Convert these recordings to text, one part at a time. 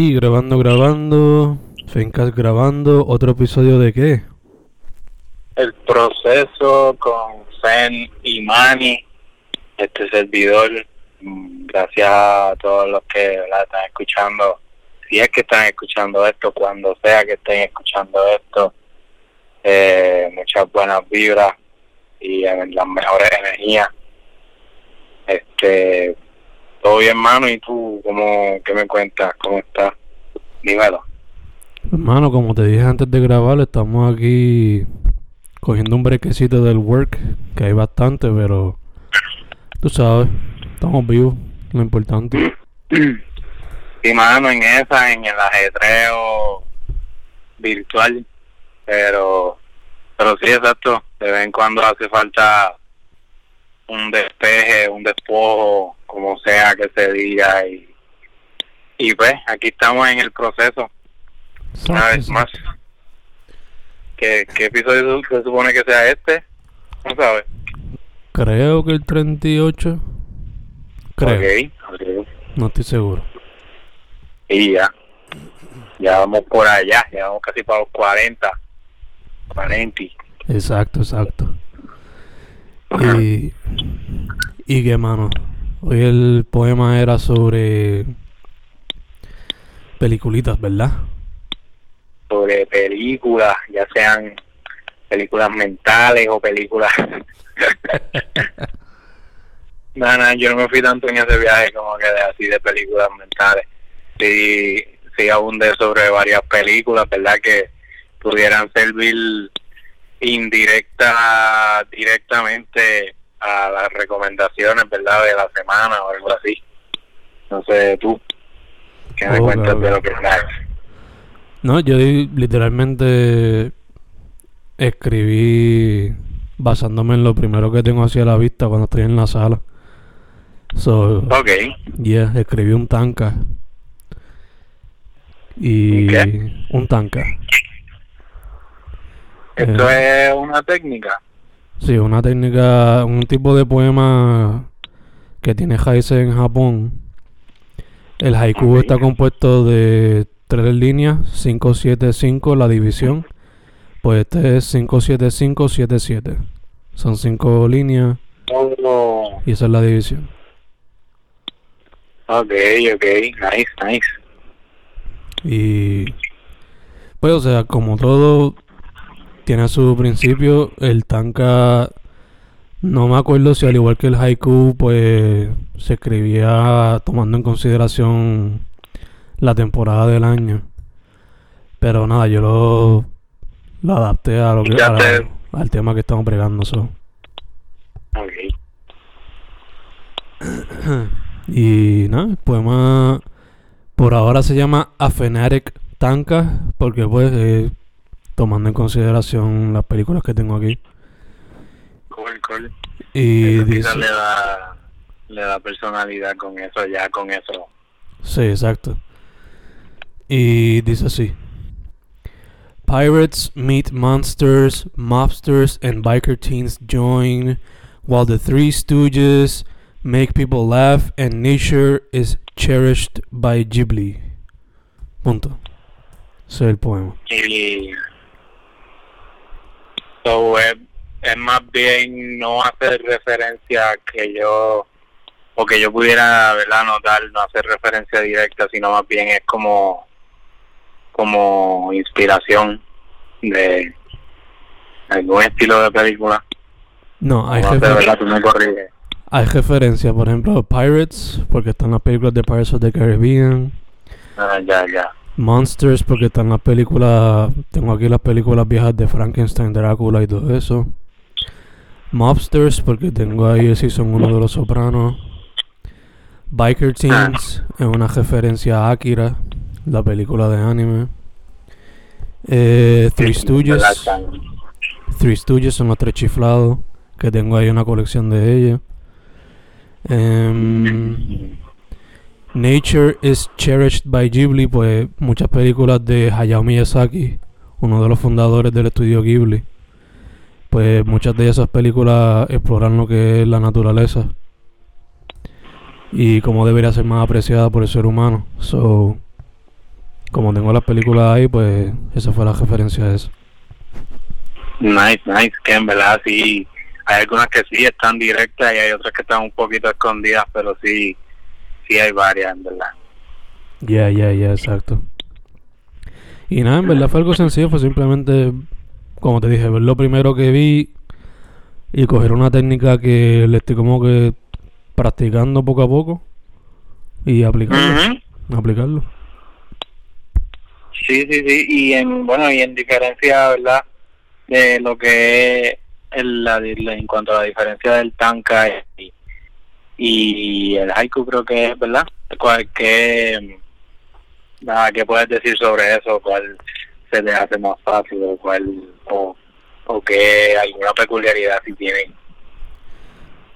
Y grabando, Fencast grabando, ¿otro episodio de qué? El proceso con Fen y Manny, este servidor. Gracias a todos los que la están escuchando, si es que están escuchando esto, cuando sea que estén escuchando esto. Muchas buenas vibras y las mejores energías. Todo bien, hermano. ¿Y tú, qué me cuentas? ¿Cómo estás? Dímelo. Hermano, como te dije antes de grabar, estamos aquí cogiendo un brequecito del work, que hay bastante, pero tú sabes, estamos vivos, lo importante. Sí, mano, en el ajetreo virtual, pero sí, exacto, de vez en cuando hace falta un despeje, un despojo, como sea que se diga, y pues aquí estamos en el proceso, una vez más. ¿Qué episodio se supone que sea este? ¿No sabes? Creo que el 38. Creo. Okay. No estoy seguro. Y ya vamos por allá, ya vamos casi para los 40. Exacto. Y qué, mano. Hoy el poema era sobre peliculitas, ¿verdad? Sobre películas, ya sean películas mentales o películas... No, yo no me fui tanto en ese viaje como que de películas mentales. Sí abundé sobre varias películas, ¿verdad? Que pudieran servir directamente a las recomendaciones, ¿verdad? De la semana o algo así. No sé, tú, ¿qué me cuentas de lo que estás? No, yo literalmente escribí basándome en lo primero que tengo hacia la vista cuando estoy en la sala. So, okay. Yeah, escribí un tanca. Y ¿qué? Un tanca. ¿Esto es una técnica? Sí, una técnica, un tipo de poema que tiene Heisei en Japón. El haiku está compuesto de 3 líneas, 5-7-5, la división. Pues este es 5-7-5-7-7. Son 5 líneas. Oh. Y esa es la división. Ok, nice. Y pues, o sea, como todo tiene a su principio, el tanka, no me acuerdo si al igual que el haiku, pues se escribía tomando en consideración la temporada del año. Pero nada, yo lo adapté a lo que, al tema que estamos bregando. Ok. Y nada, el poema por ahora se llama Afenarek Tanka, porque pues tomando en consideración las películas que tengo aquí. Cool. Y dice, le da personalidad con eso. Sí, exacto. Y dice así: Pirates meet monsters, mobsters and biker teens join, while the Three Stooges make people laugh and nature is cherished by Ghibli. Punto. Ese es el poema. Y so, es más bien no hacer referencia que yo, o que yo pudiera, ¿verdad?, notar, no hacer referencia directa, sino más bien es como inspiración de algún estilo de película. No, hay hay referencia, por ejemplo, Pirates, porque están las películas de Pirates of the Caribbean. Ya. Monsters, porque están las películas... Tengo aquí las películas viejas de Frankenstein, Drácula y todo eso. Mobsters, porque tengo ahí el season 1 de Los Sopranos. Biker Teens, es una referencia a Akira, la película de anime. Three Stooges son los 3 chiflados, que tengo ahí una colección de ellos. Nature is cherished by Ghibli, pues muchas películas de Hayao Miyazaki, uno de los fundadores del estudio Ghibli, pues muchas de esas películas exploran lo que es la naturaleza y cómo debería ser más apreciada por el ser humano. So como tengo las películas ahí, pues esa fue la referencia a eso. Nice, que en verdad sí, hay algunas que sí están directas y hay otras que están un poquito escondidas, pero sí hay varias, en verdad. Ya, exacto. Y nada, en verdad fue algo sencillo, fue simplemente, como te dije, ver lo primero que vi y coger una técnica que le estoy como que practicando poco a poco y aplicarlo. Sí, y en diferencia, ¿verdad? De lo que es en cuanto a la diferencia del tanka y el haiku, creo que es, ¿verdad? ¿Qué puedes decir sobre eso? ¿Cuál se te hace más fácil? ¿O qué alguna peculiaridad si tienen?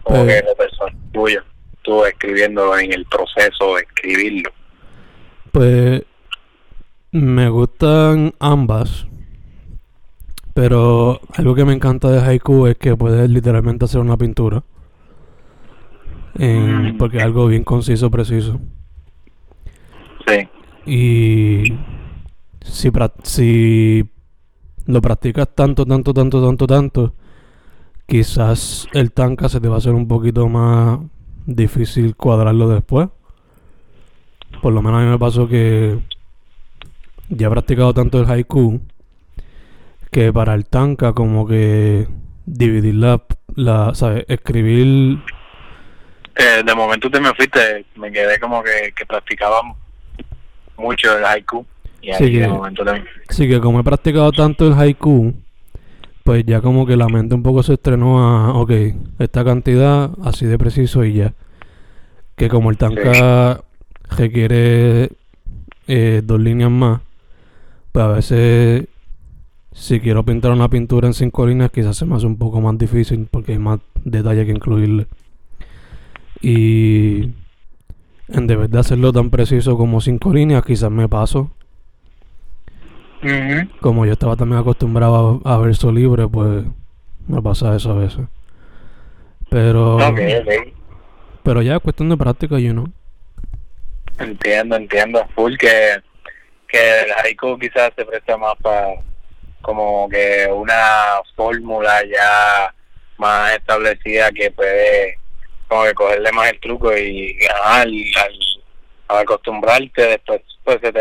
¿O qué es la persona tuya? Tú escribiéndolo, en el proceso de escribirlo. Pues me gustan ambas, pero algo que me encanta de haiku es que puedes literalmente hacer una pintura, porque es algo bien conciso, preciso. Sí. Y si lo practicas tanto, quizás el tanka se te va a hacer un poquito más difícil cuadrarlo después. Por lo menos a mí me pasó que ya he practicado tanto el haiku que para el tanka como que dividir la ¿sabes? Escribir... de momento te me fuiste, me quedé como que practicábamos mucho el haiku y sí, de momento también. Sí, que como he practicado tanto el haiku, pues ya como que la mente un poco se estrenó a esta cantidad así de preciso y ya. Que como el tanka requiere 2 líneas más, pues a veces si quiero pintar una pintura en 5 líneas quizás se me hace un poco más difícil porque hay más detalle que incluirle. Y en deber de hacerlo tan preciso como 5 líneas, quizás me paso. Uh-huh. Como yo estaba también acostumbrado a verso libre, pues me pasa eso a veces. Pero pero ya es cuestión de práctica, ¿no? Entiendo, full, que el haiku quizás se presta más para como que una fórmula ya más establecida que puede como que cogerle más el truco y al acostumbrarte después pues se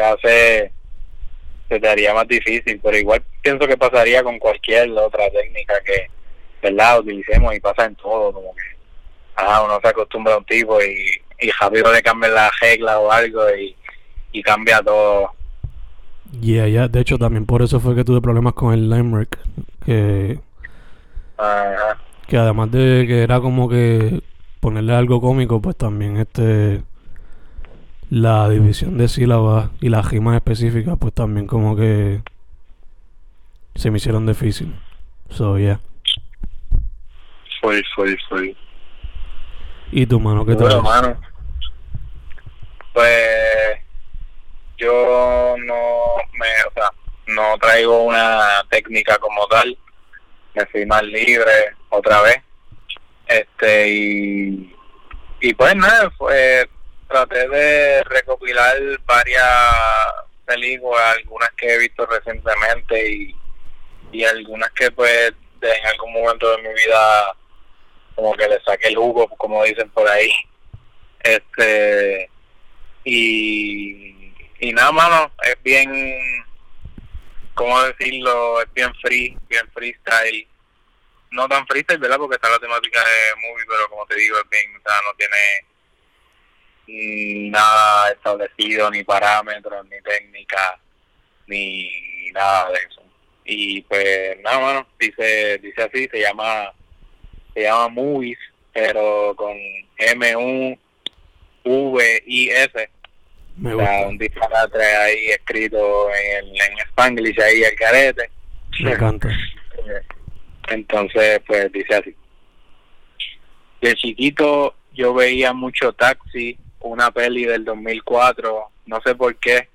te haría más difícil, pero igual pienso que pasaría con cualquier otra técnica que, ¿verdad?, utilicemos, y pasa en todo, como que uno se acostumbra a un tipo y rápido le cambian la regla o algo y cambia todo. Yeah, de hecho también por eso fue que tuve problemas con el limerick, que además de que era como que ponerle algo cómico, pues también la división de sílabas y las rimas específicas pues también como que se me hicieron difícil. So yeah. Soy. ¿Y tu mano qué tal? Bueno, mano, pues yo no traigo una técnica como tal, me fui más libre otra vez. Y pues nada, traté de recopilar varias películas, algunas que he visto recientemente y algunas que pues en algún momento de mi vida como que le saqué el jugo, como dicen por ahí. Y nada, mano, es bien, ¿cómo decirlo? Es bien free, bien freestyle. No tan freestyle, ¿verdad? Porque está la temática de movie, pero como te digo, es bien, o sea, no tiene nada establecido, ni parámetros, ni técnica, ni nada de eso. Y pues nada, bueno, dice así, se llama Movies, pero con MUVIS. Me gusta. O sea, un disparate ahí escrito en Spanglish, ahí el carete. Me encanta. Entonces, pues, dice así. De chiquito, yo veía mucho Taxi, una peli del 2004, no sé por qué.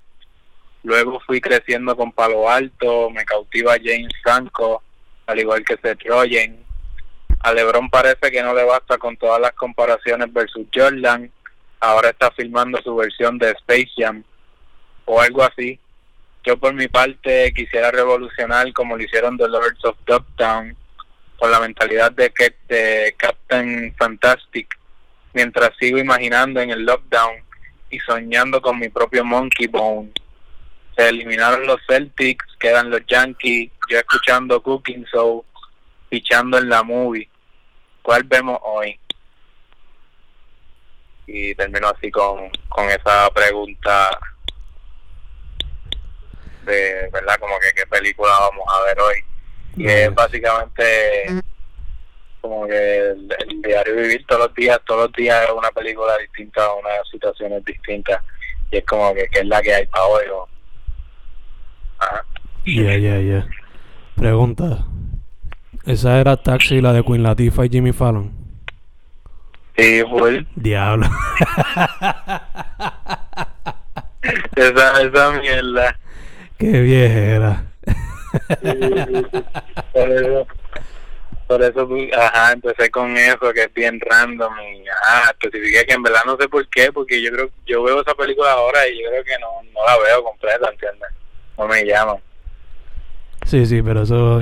Luego fui creciendo con Palo Alto, me cautiva James Franco, al igual que Seth Rogen. A LeBron parece que no le basta con todas las comparaciones versus Jordan. Ahora está filmando su versión de Space Jam, o algo así, Yo por mi parte quisiera revolucionar como lo hicieron The Lords of Dogtown, con la mentalidad de Captain Fantastic, mientras sigo imaginando en el lockdown y soñando con mi propio Monkey Bone. Se eliminaron los Celtics, quedan los Yankees, yo escuchando Cooking Show, pichando en la movie. ¿Cuál vemos hoy? Y termino así con esa pregunta de, ¿verdad? Como que qué película vamos a ver hoy. Y es básicamente como que el diario vivir todos los días es una película distinta, unas situaciones distintas. Y es como que es la que hay para hoy. Ajá. Yeah. Pregunta. ¿Esa era Taxi, la de Queen Latifah y Jimmy Fallon? Sí, fue. Diablo. esa mierda. Qué vieja era. Sí. Por eso empecé con eso, que es bien random. Y especifiqué que en verdad no sé por qué, porque yo veo esa película ahora y yo creo que no la veo completa, ¿entiendes? No me llaman. Sí, pero eso,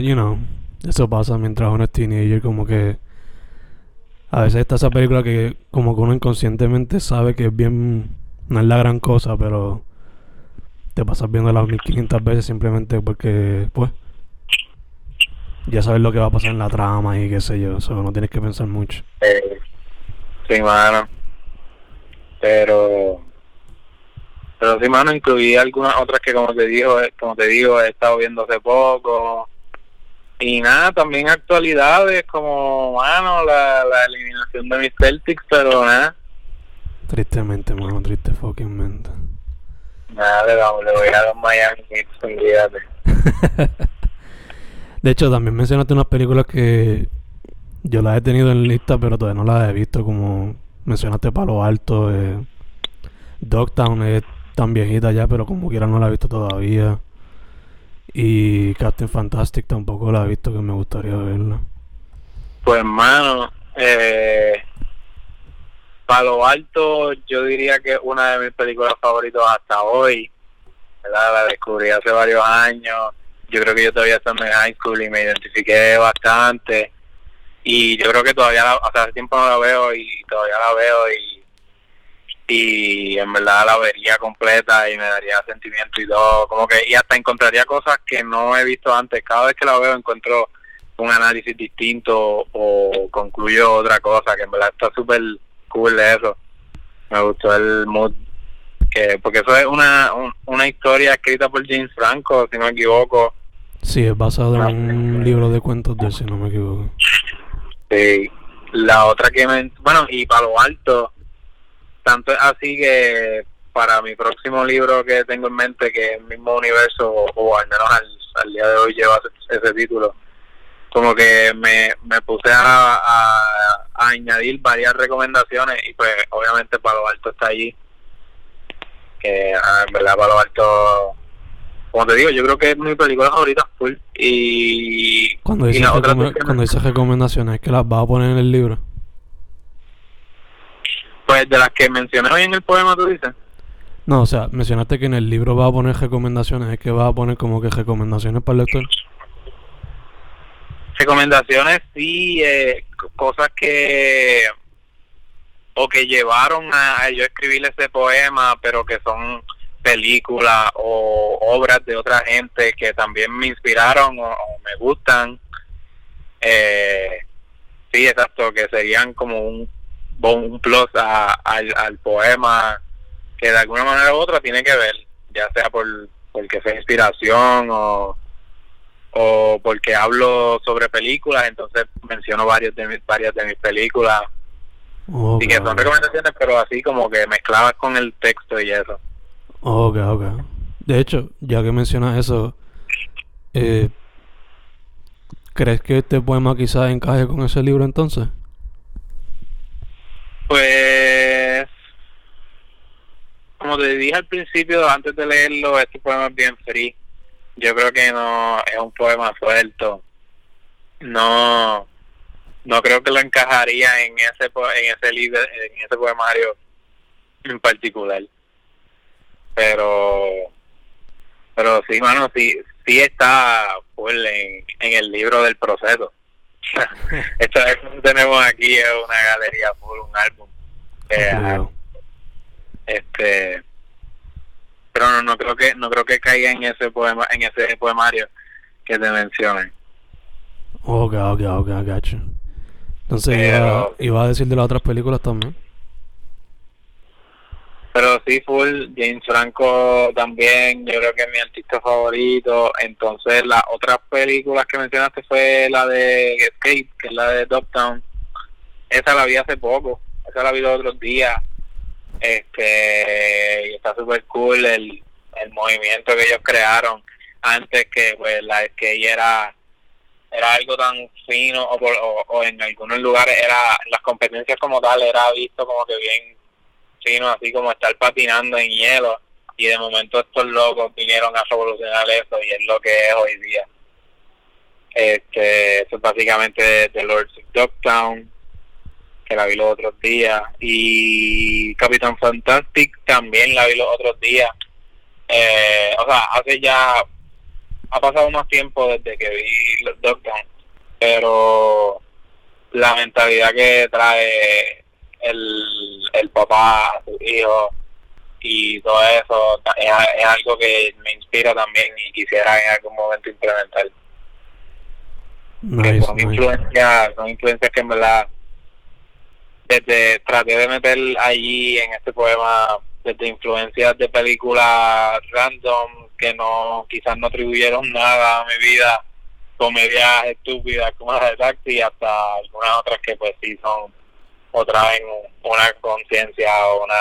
eso pasa mientras uno es teenager, como que a veces está esa película que como que uno inconscientemente sabe que es bien, no es la gran cosa, pero te pasas viéndola 1500 veces simplemente porque, pues, ya sabes lo que va a pasar en la trama y qué sé yo, eso no tienes que pensar mucho. Sí, mano. Pero sí, mano, incluí algunas otras que como te digo, he estado viendo hace poco. Y nada, también actualidades como, mano, la eliminación de mis Celtics, pero nada. Tristemente, mano, triste fucking mente. Nada, le voy a los Miami Heat, olvídate. De hecho, también mencionaste unas películas que yo las he tenido en lista, pero todavía no las he visto, como mencionaste Palo Alto, Dogtown es tan viejita ya, pero como quiera no la he visto todavía. Y Captain Fantastic tampoco la he visto, que me gustaría verla. Pues, mano, Palo Alto yo diría que es una de mis películas favoritas hasta hoy, ¿verdad? La descubrí hace varios años. Yo creo que yo todavía estaba en high school y me identifiqué bastante. Y yo creo que todavía, hace tiempo no la veo y todavía la veo y en verdad la vería completa y me daría sentimiento y todo, como que, y hasta encontraría cosas que no he visto antes. Cada vez que la veo encuentro un análisis distinto o concluyo otra cosa, que en verdad está súper cool eso. Me gustó el mood, que porque eso es una historia escrita por James Franco, si no me equivoco. Sí, es basado en un libro de cuentos de él, si no me equivoco. Sí, la otra que me... Bueno, y Palo Alto... Tanto es así que para mi próximo libro que tengo en mente, que es el mismo universo, o al menos al día de hoy lleva ese título, como que me puse a añadir varias recomendaciones y pues obviamente Palo Alto está allí. Que en verdad Palo Alto, como te digo, yo creo que es mi película favorita full. Y cuando dices recomendaciones, ¿que las vas a poner en el libro? Pues de las que mencioné hoy en el poema, ¿tú dices? No, o sea, mencionaste que en el libro vas a poner recomendaciones. ¿Es que vas a poner como que recomendaciones para el lector? Recomendaciones, sí, cosas que... o que llevaron a yo escribir ese poema, pero que son películas o obras de otra gente que también me inspiraron o me gustan. Sí, exacto, que serían como un plus al poema, que de alguna manera u otra tiene que ver, ya sea porque sea inspiración o porque hablo sobre películas, entonces menciono varias de mis películas. Okay, y que son recomendaciones, pero así como que mezcladas con el texto y eso. Okay. De hecho, ya que mencionas eso, ¿crees que este poema quizás encaje con ese libro entonces? Pues, como te dije al principio, antes de leerlo, este poema es bien free. Yo creo que no es un poema suelto. No creo que lo encajaría en ese libro, en ese poemario en particular. Pero Pero sí, mano, sí está full en el libro del proceso. Esto que tenemos aquí es una galería full, un álbum. Wow. Pero no creo que caiga en ese poemario que te mencioné. Okay, gotcha. Entonces iba a decir de las otras películas también. Pero sí, full, James Franco también, yo creo que es mi artista favorito. Entonces las otras películas que mencionaste fue la de Escape, que es la de Dogtown. Esa la vi hace poco, esa la vi los otros días. Y está super cool el movimiento que ellos crearon antes, que pues la skate era algo tan fino, o en algunos lugares era, las competencias como tal era visto como que bien fino, así como estar patinando en hielo, y de momento estos locos vinieron a revolucionar eso, y es lo que es hoy día. Eso es básicamente The Lords of Dogtown, que la vi los otros días, y Captain Fantastic también la vi los otros días. Ha pasado más tiempo desde que vi Dogtown, pero la mentalidad que trae el papá a su hijo y todo eso es algo que me inspira también, y quisiera en algún momento implementar. Nice, son influencias que en verdad desde traté de meter allí en este poema, desde influencias de películas random que no, quizás no atribuyeron nada a mi vida, comedias estúpidas como la de Taxi, hasta algunas otras que pues sí son, o traen una conciencia o una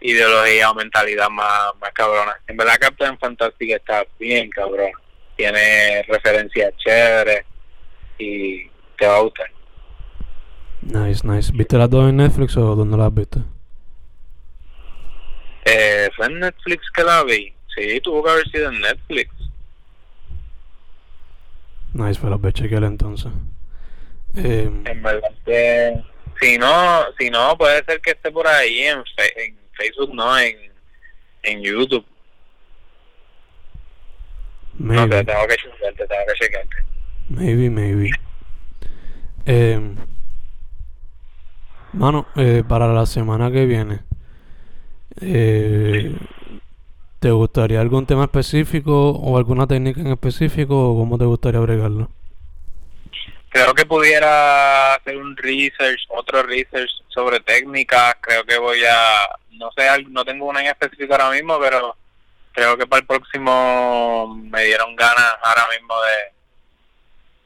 ideología o mentalidad más cabrona. En verdad Captain Fantastic está bien cabrón, tiene referencias chéveres y te va a gustar. Nice. ¿Viste las dos en Netflix o dónde las viste? Fue en Netflix que la vi. Sí, tuvo que haber sido en Netflix. Nice, fue la bechequera entonces. En verdad que... Si no, puede ser que esté por ahí en Facebook, no, en YouTube. Maybe. No, te tengo que checarte. Maybe. Mano, para la semana que viene, ¿te gustaría algún tema específico o alguna técnica en específico, o cómo te gustaría agregarlo? Creo que pudiera hacer otro research sobre técnicas. Creo que voy a, no sé, no tengo una en específico ahora mismo, pero creo que para el próximo me dieron ganas ahora mismo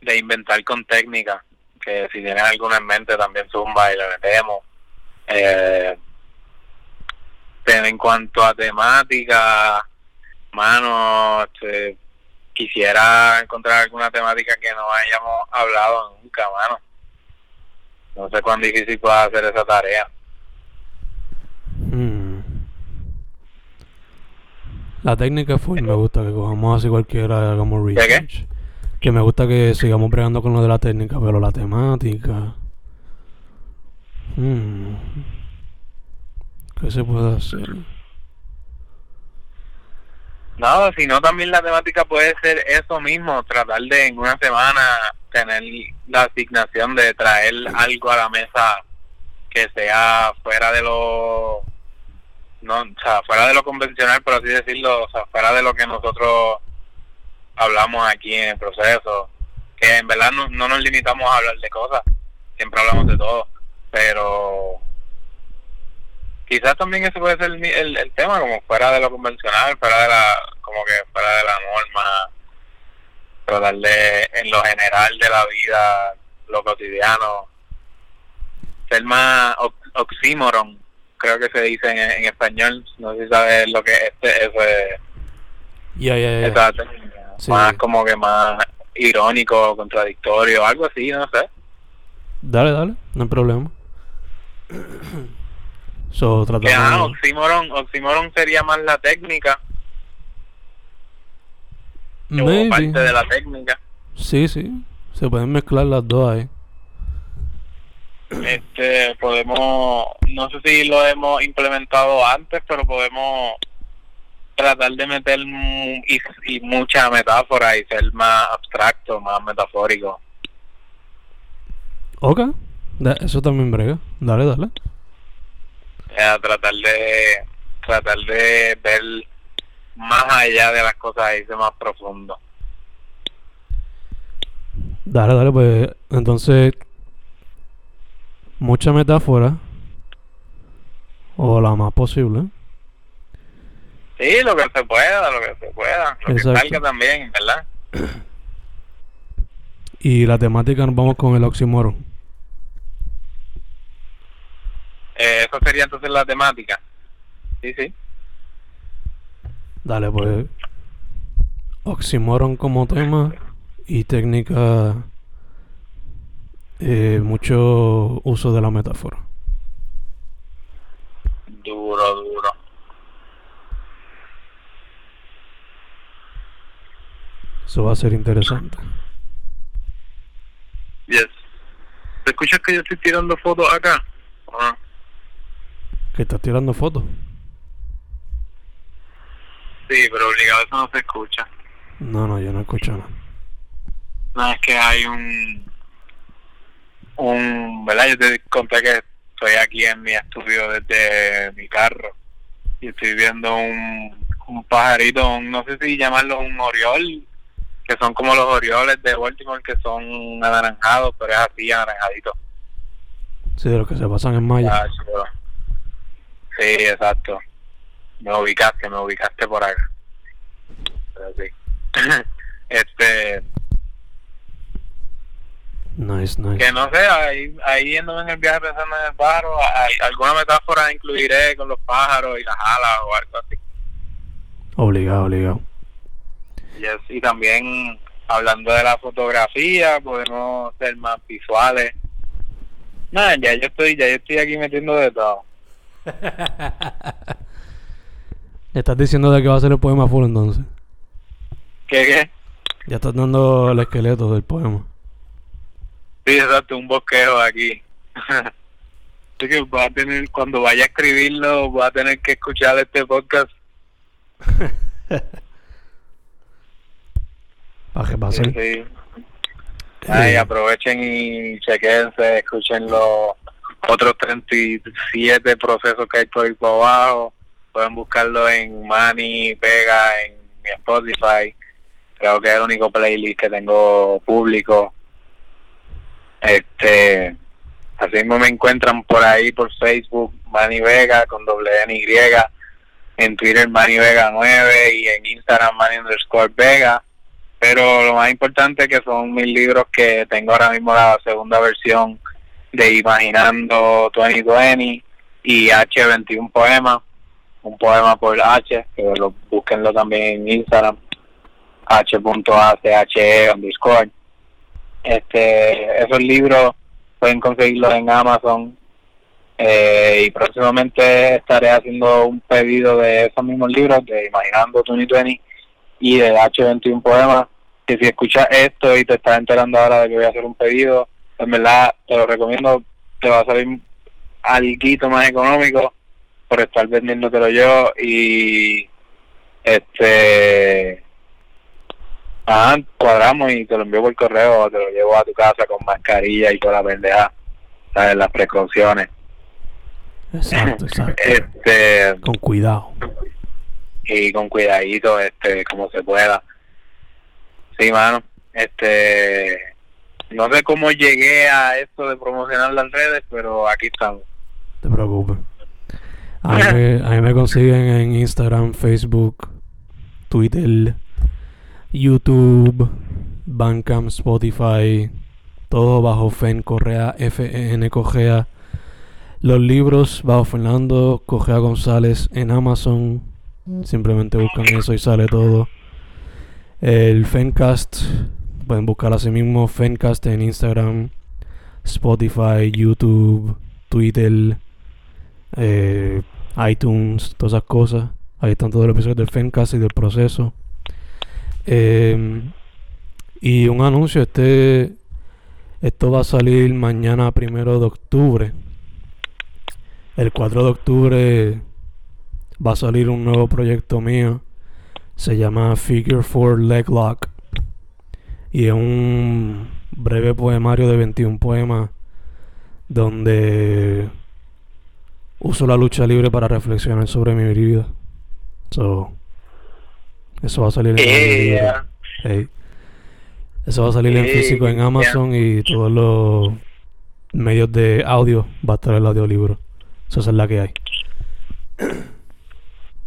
de inventar con técnicas. Que si tienen alguna en mente también zumba y la metemos. En cuanto a temática, mano, quisiera encontrar alguna temática que no hayamos hablado nunca, mano. No sé cuán difícil pueda hacer esa tarea. La técnica fue, me gusta que cojamos así cualquiera, hagamos research. ¿De qué? Que me gusta que sigamos bregando con lo de la técnica, pero la temática... ¿Qué se puede hacer? Nada, si no también la temática puede ser eso mismo, tratar de en una semana tener la asignación de traer algo a la mesa que sea fuera de lo... no, o sea, fuera de lo convencional, por así decirlo, o sea, fuera de lo que nosotros... hablamos aquí en el proceso, que en verdad no nos limitamos a hablar de cosas, siempre hablamos de todo, pero quizás también ese puede ser el tema, como fuera de lo convencional, fuera de la norma, tratar de, en lo general de la vida, lo cotidiano, ser más oxímoron, creo que se dice en español, no sé si sabes lo que es ese... Yeah. Exacto. Sí. Más como que más irónico, contradictorio, algo así, no sé. Dale, no hay problema. Oxímoron sería más la técnica. Como parte de la técnica. Sí, se pueden mezclar las dos ahí. Podemos, no sé si lo hemos implementado antes, pero podemos tratar de meter y mucha metáfora y ser más abstracto, más metafórico. Ok, eso también brega. Dale. Tratar de ver más allá de las cosas, irse más profundo. Dale, pues entonces mucha metáfora o la más posible. Sí, lo que se pueda, lo exacto, que salga también, ¿verdad? Y la temática, nos vamos con el oxímoron. Eso sería entonces la temática. Sí. Dale, pues oxímoron como tema y técnica, mucho uso de la metáfora. Duro. Eso va a ser interesante. Yes. ¿Te escuchas que yo estoy tirando fotos acá? Ah. ¿Que estás tirando fotos? Sí, pero obligado, eso no se escucha. No, yo no escucho nada. No, es que hay un ¿verdad? Yo te conté que estoy aquí en mi estudio desde mi carro y estoy viendo un pajarito, no sé si llamarlo un oriol, que son como los orioles de Baltimore, que son anaranjados, pero es así, anaranjadito. Sí, de los que se pasan en mayo. Ah, sí, exacto. Me ubicaste por acá. Pero sí. Nice. Que no sé, ahí yéndome en el viaje pensando en el pájaro, alguna metáfora incluiré con los pájaros y las alas o algo así. Obligado. Yes, y también hablando de la fotografía, podemos ser más visuales. Nada, ya yo estoy aquí metiendo de todo. ¿Le estás diciendo de que va a ser el poema full entonces? ¿Qué? Ya estás dando el esqueleto del poema. Sí, exacto, un bosquejo aquí. Así que va a tener, cuando vaya a escribirlo, va a tener que escuchar este podcast. ¿Qué pasa? Sí. Ay, aprovechen y chequense, escuchen los otros 37 procesos que hay por ahí por abajo. Pueden buscarlo en Manny Vega, en mi Spotify. Creo que es el único playlist que tengo público. Así mismo me encuentran por ahí por Facebook, Manny Vega con WNY, en Twitter Manny Vega 9 y en Instagram Manny_Vega. Pero lo más importante es que son mis libros, que tengo ahora mismo la segunda versión de Imaginando 20 y 20 y H21 Poemas, un poema por H, que búsquenlo también en Instagram, h.ache_. Esos libros pueden conseguirlos en Amazon, y próximamente estaré haciendo un pedido de esos mismos libros, de Imaginando 2020 y de H21 Poemas, que si escuchas esto y te estás enterando ahora de que voy a hacer un pedido, en verdad te lo recomiendo, te va a salir alguito más económico por estar vendiéndotelo yo. Y cuadramos y te lo envío por correo, te lo llevo a tu casa con mascarilla y toda la pendeja, sabes, las precauciones. Exacto. Con cuidado y con cuidadito, como se pueda. Sí, mano, no sé cómo llegué a esto de promocionar las redes, pero aquí estamos. No te preocupes. A mí me consiguen en Instagram, Facebook, Twitter, YouTube, Bandcamp, Spotify, todo bajo Fen Correa, F-E-N Correa. Los libros bajo Fernando Correa González en Amazon. Simplemente buscan eso y sale todo. El Fencast, pueden buscar así mismo, Fencast en Instagram, Spotify, YouTube, Twitter, iTunes, todas esas cosas. Ahí están todos los episodios del Fencast y del proceso. Y un anuncio, esto va a salir mañana 1 de octubre. El 4 de octubre va a salir un nuevo proyecto mío Se llama Figure 4 Leg Lock y es un breve poemario de 21 poemas donde uso la lucha libre para reflexionar sobre mi vida. So, eso va a salir en físico en Amazon y todos los medios de audio va a estar el audiolibro. So, esa es la que hay.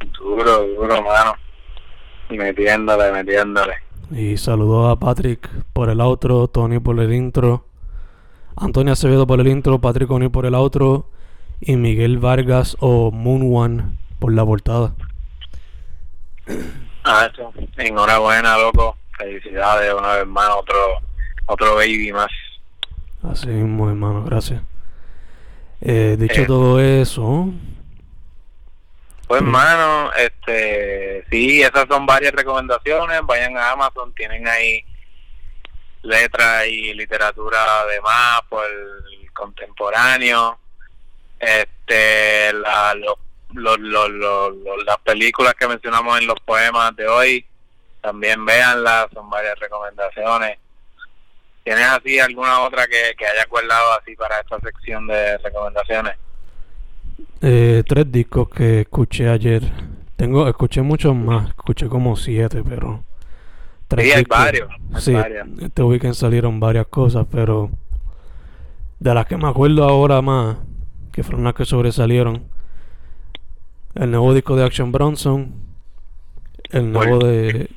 Duro, mano. Metiéndole. Y saludos a Patrick por el outro, Tony por el intro, Antonio Acevedo por el intro, Patrick Oni por el outro y Miguel Vargas o Moon One por la portada. Eso. Enhorabuena, loco. Felicidades una vez más, otro baby más. Así mismo, hermano, gracias. Dicho todo eso, pues hermano, sí, esas son varias recomendaciones. Vayan a Amazon, tienen ahí letras y literatura de más por el contemporáneo, las películas que mencionamos en los poemas de hoy, también véanlas, son varias recomendaciones. ¿Tienes así alguna otra que haya acordado así para esta sección de recomendaciones? 3 discos que escuché ayer. Escuché muchos más, escuché como 7, pero... 3 sí, discos. Hay varios. Este weekend salieron varias cosas, pero... De las que me acuerdo ahora más, que fueron las que sobresalieron, el nuevo disco de Action Bronson, el nuevo de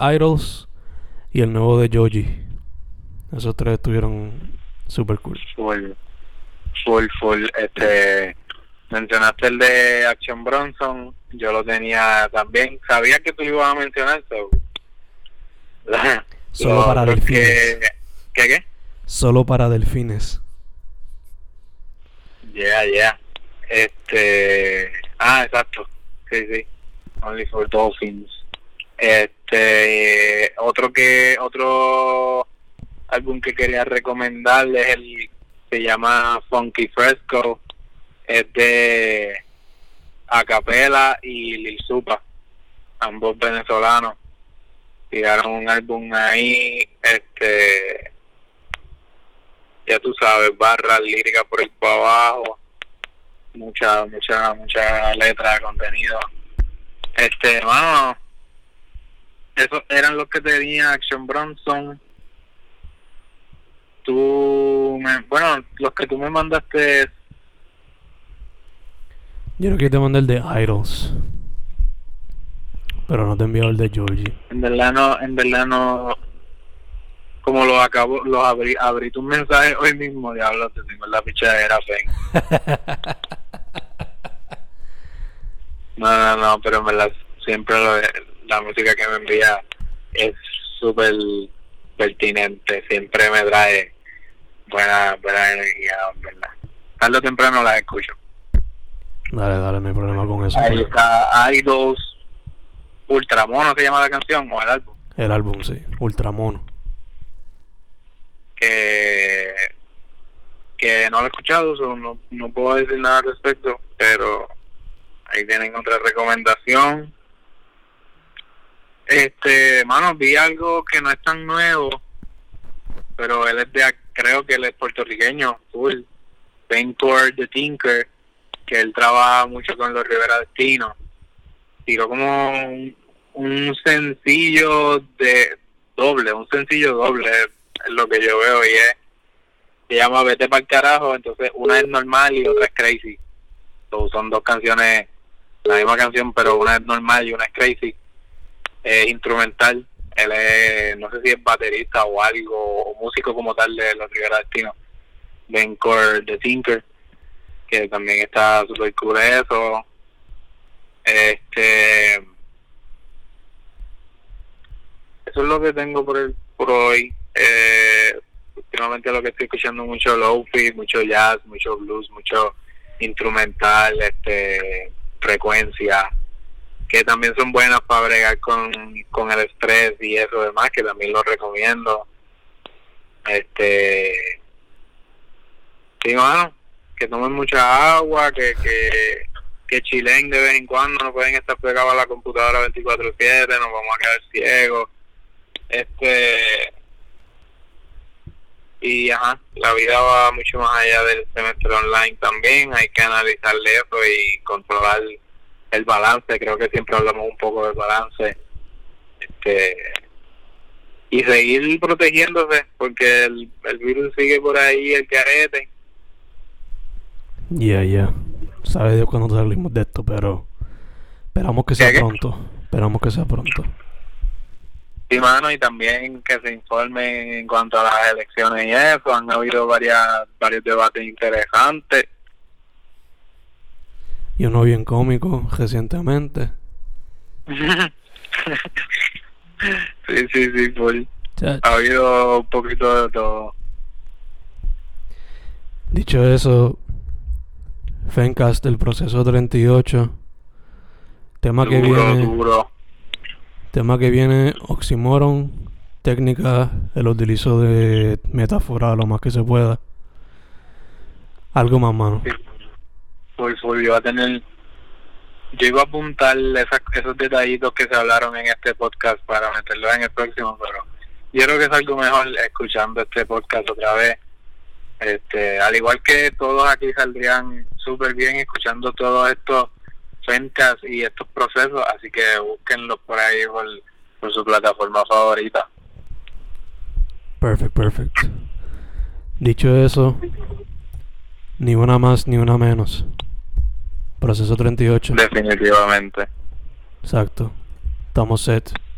Idols y el nuevo de Joji. Esos 3 estuvieron super cool. Full. Mencionaste el de Action Bronson, yo lo tenía también. Sabía que tú lo ibas a mencionar, Solo para delfines. ¿Qué? Solo para delfines. Yeah. Exacto. Sí. Only for Dolphins. Otro álbum que quería recomendarles es se llama Funky Fresco, es de Acapela y Lil Supa, ambos venezolanos. Tiraron un álbum ahí, ya tú sabes, barras líricas por ahí para abajo, mucha letra de contenido. Hermano, esos eran los que tenía Action Bronson. Los que tú me mandaste. Yo creo que te mandé el de Idols, pero no te he enviado el de Georgie. En verdad no. Como abrí tu mensaje hoy mismo, diablo, te tengo en la pichadera, Fen. No, pero en verdad siempre la música que me envía es súper pertinente, siempre me trae buena energía, ¿verdad? Tarde o temprano las escucho. Dale, no hay problema con eso. Ahí está Idols, Ultramono se llama la canción, o el álbum. El álbum, sí, Ultramono. Que no lo he escuchado, no puedo decir nada al respecto, pero ahí tienen otra recomendación. Mano, vi algo que no es tan nuevo, pero creo que él es puertorriqueño, full. Bencore the Tinker, que él trabaja mucho con los Rivera Destino. Tiró como un sencillo doble, es lo que yo veo, y se llama Vete Pa'l Carajo, entonces una es normal y otra es crazy. Son 2 canciones, la misma canción, pero una es normal y una es crazy. Es instrumental, él es, no sé si es baterista o algo, o músico como tal de los Rivera Destino, Bencore the Tinker, que también está super cool eso. Eso es lo que tengo por hoy. Últimamente lo que estoy escuchando mucho lo-fi, mucho jazz, mucho blues, mucho instrumental, frecuencia, que también son buenas para bregar con el estrés y eso demás, que también lo recomiendo. Sí, mano, que tomen mucha agua, que que chilen de vez en cuando, no pueden estar pegados a la computadora 24/7, nos vamos a quedar ciegos. Y la vida va mucho más allá del semestre online también, hay que analizarle eso y controlar el balance. Creo que siempre hablamos un poco del balance, y seguir protegiéndose, porque el virus sigue por ahí, el carete. Ya. Sabe Dios cuando salimos de esto, pero esperamos que sea pronto. Sí, mano, y también que se informen en cuanto a las elecciones y eso. Han habido varios debates interesantes. Y uno bien cómico recientemente. sí, pues. Ha habido un poquito de todo. Dicho eso, Fencast, el proceso 38. Tema que viene, oxímoron, técnica, el utilizo de metáfora lo más que se pueda. Algo más, mano. Sí. Pues yo iba a apuntar esos detallitos que se hablaron en este podcast para meterlos en el próximo, pero yo creo que es algo mejor escuchando este podcast otra vez. Al igual que todos aquí saldrían súper bien escuchando todos estos Fencast y estos procesos, así que búsquenlos por ahí por su plataforma favorita. Perfecto. Dicho eso, ni una más ni una menos. Proceso 38. Definitivamente. Exacto. Estamos set.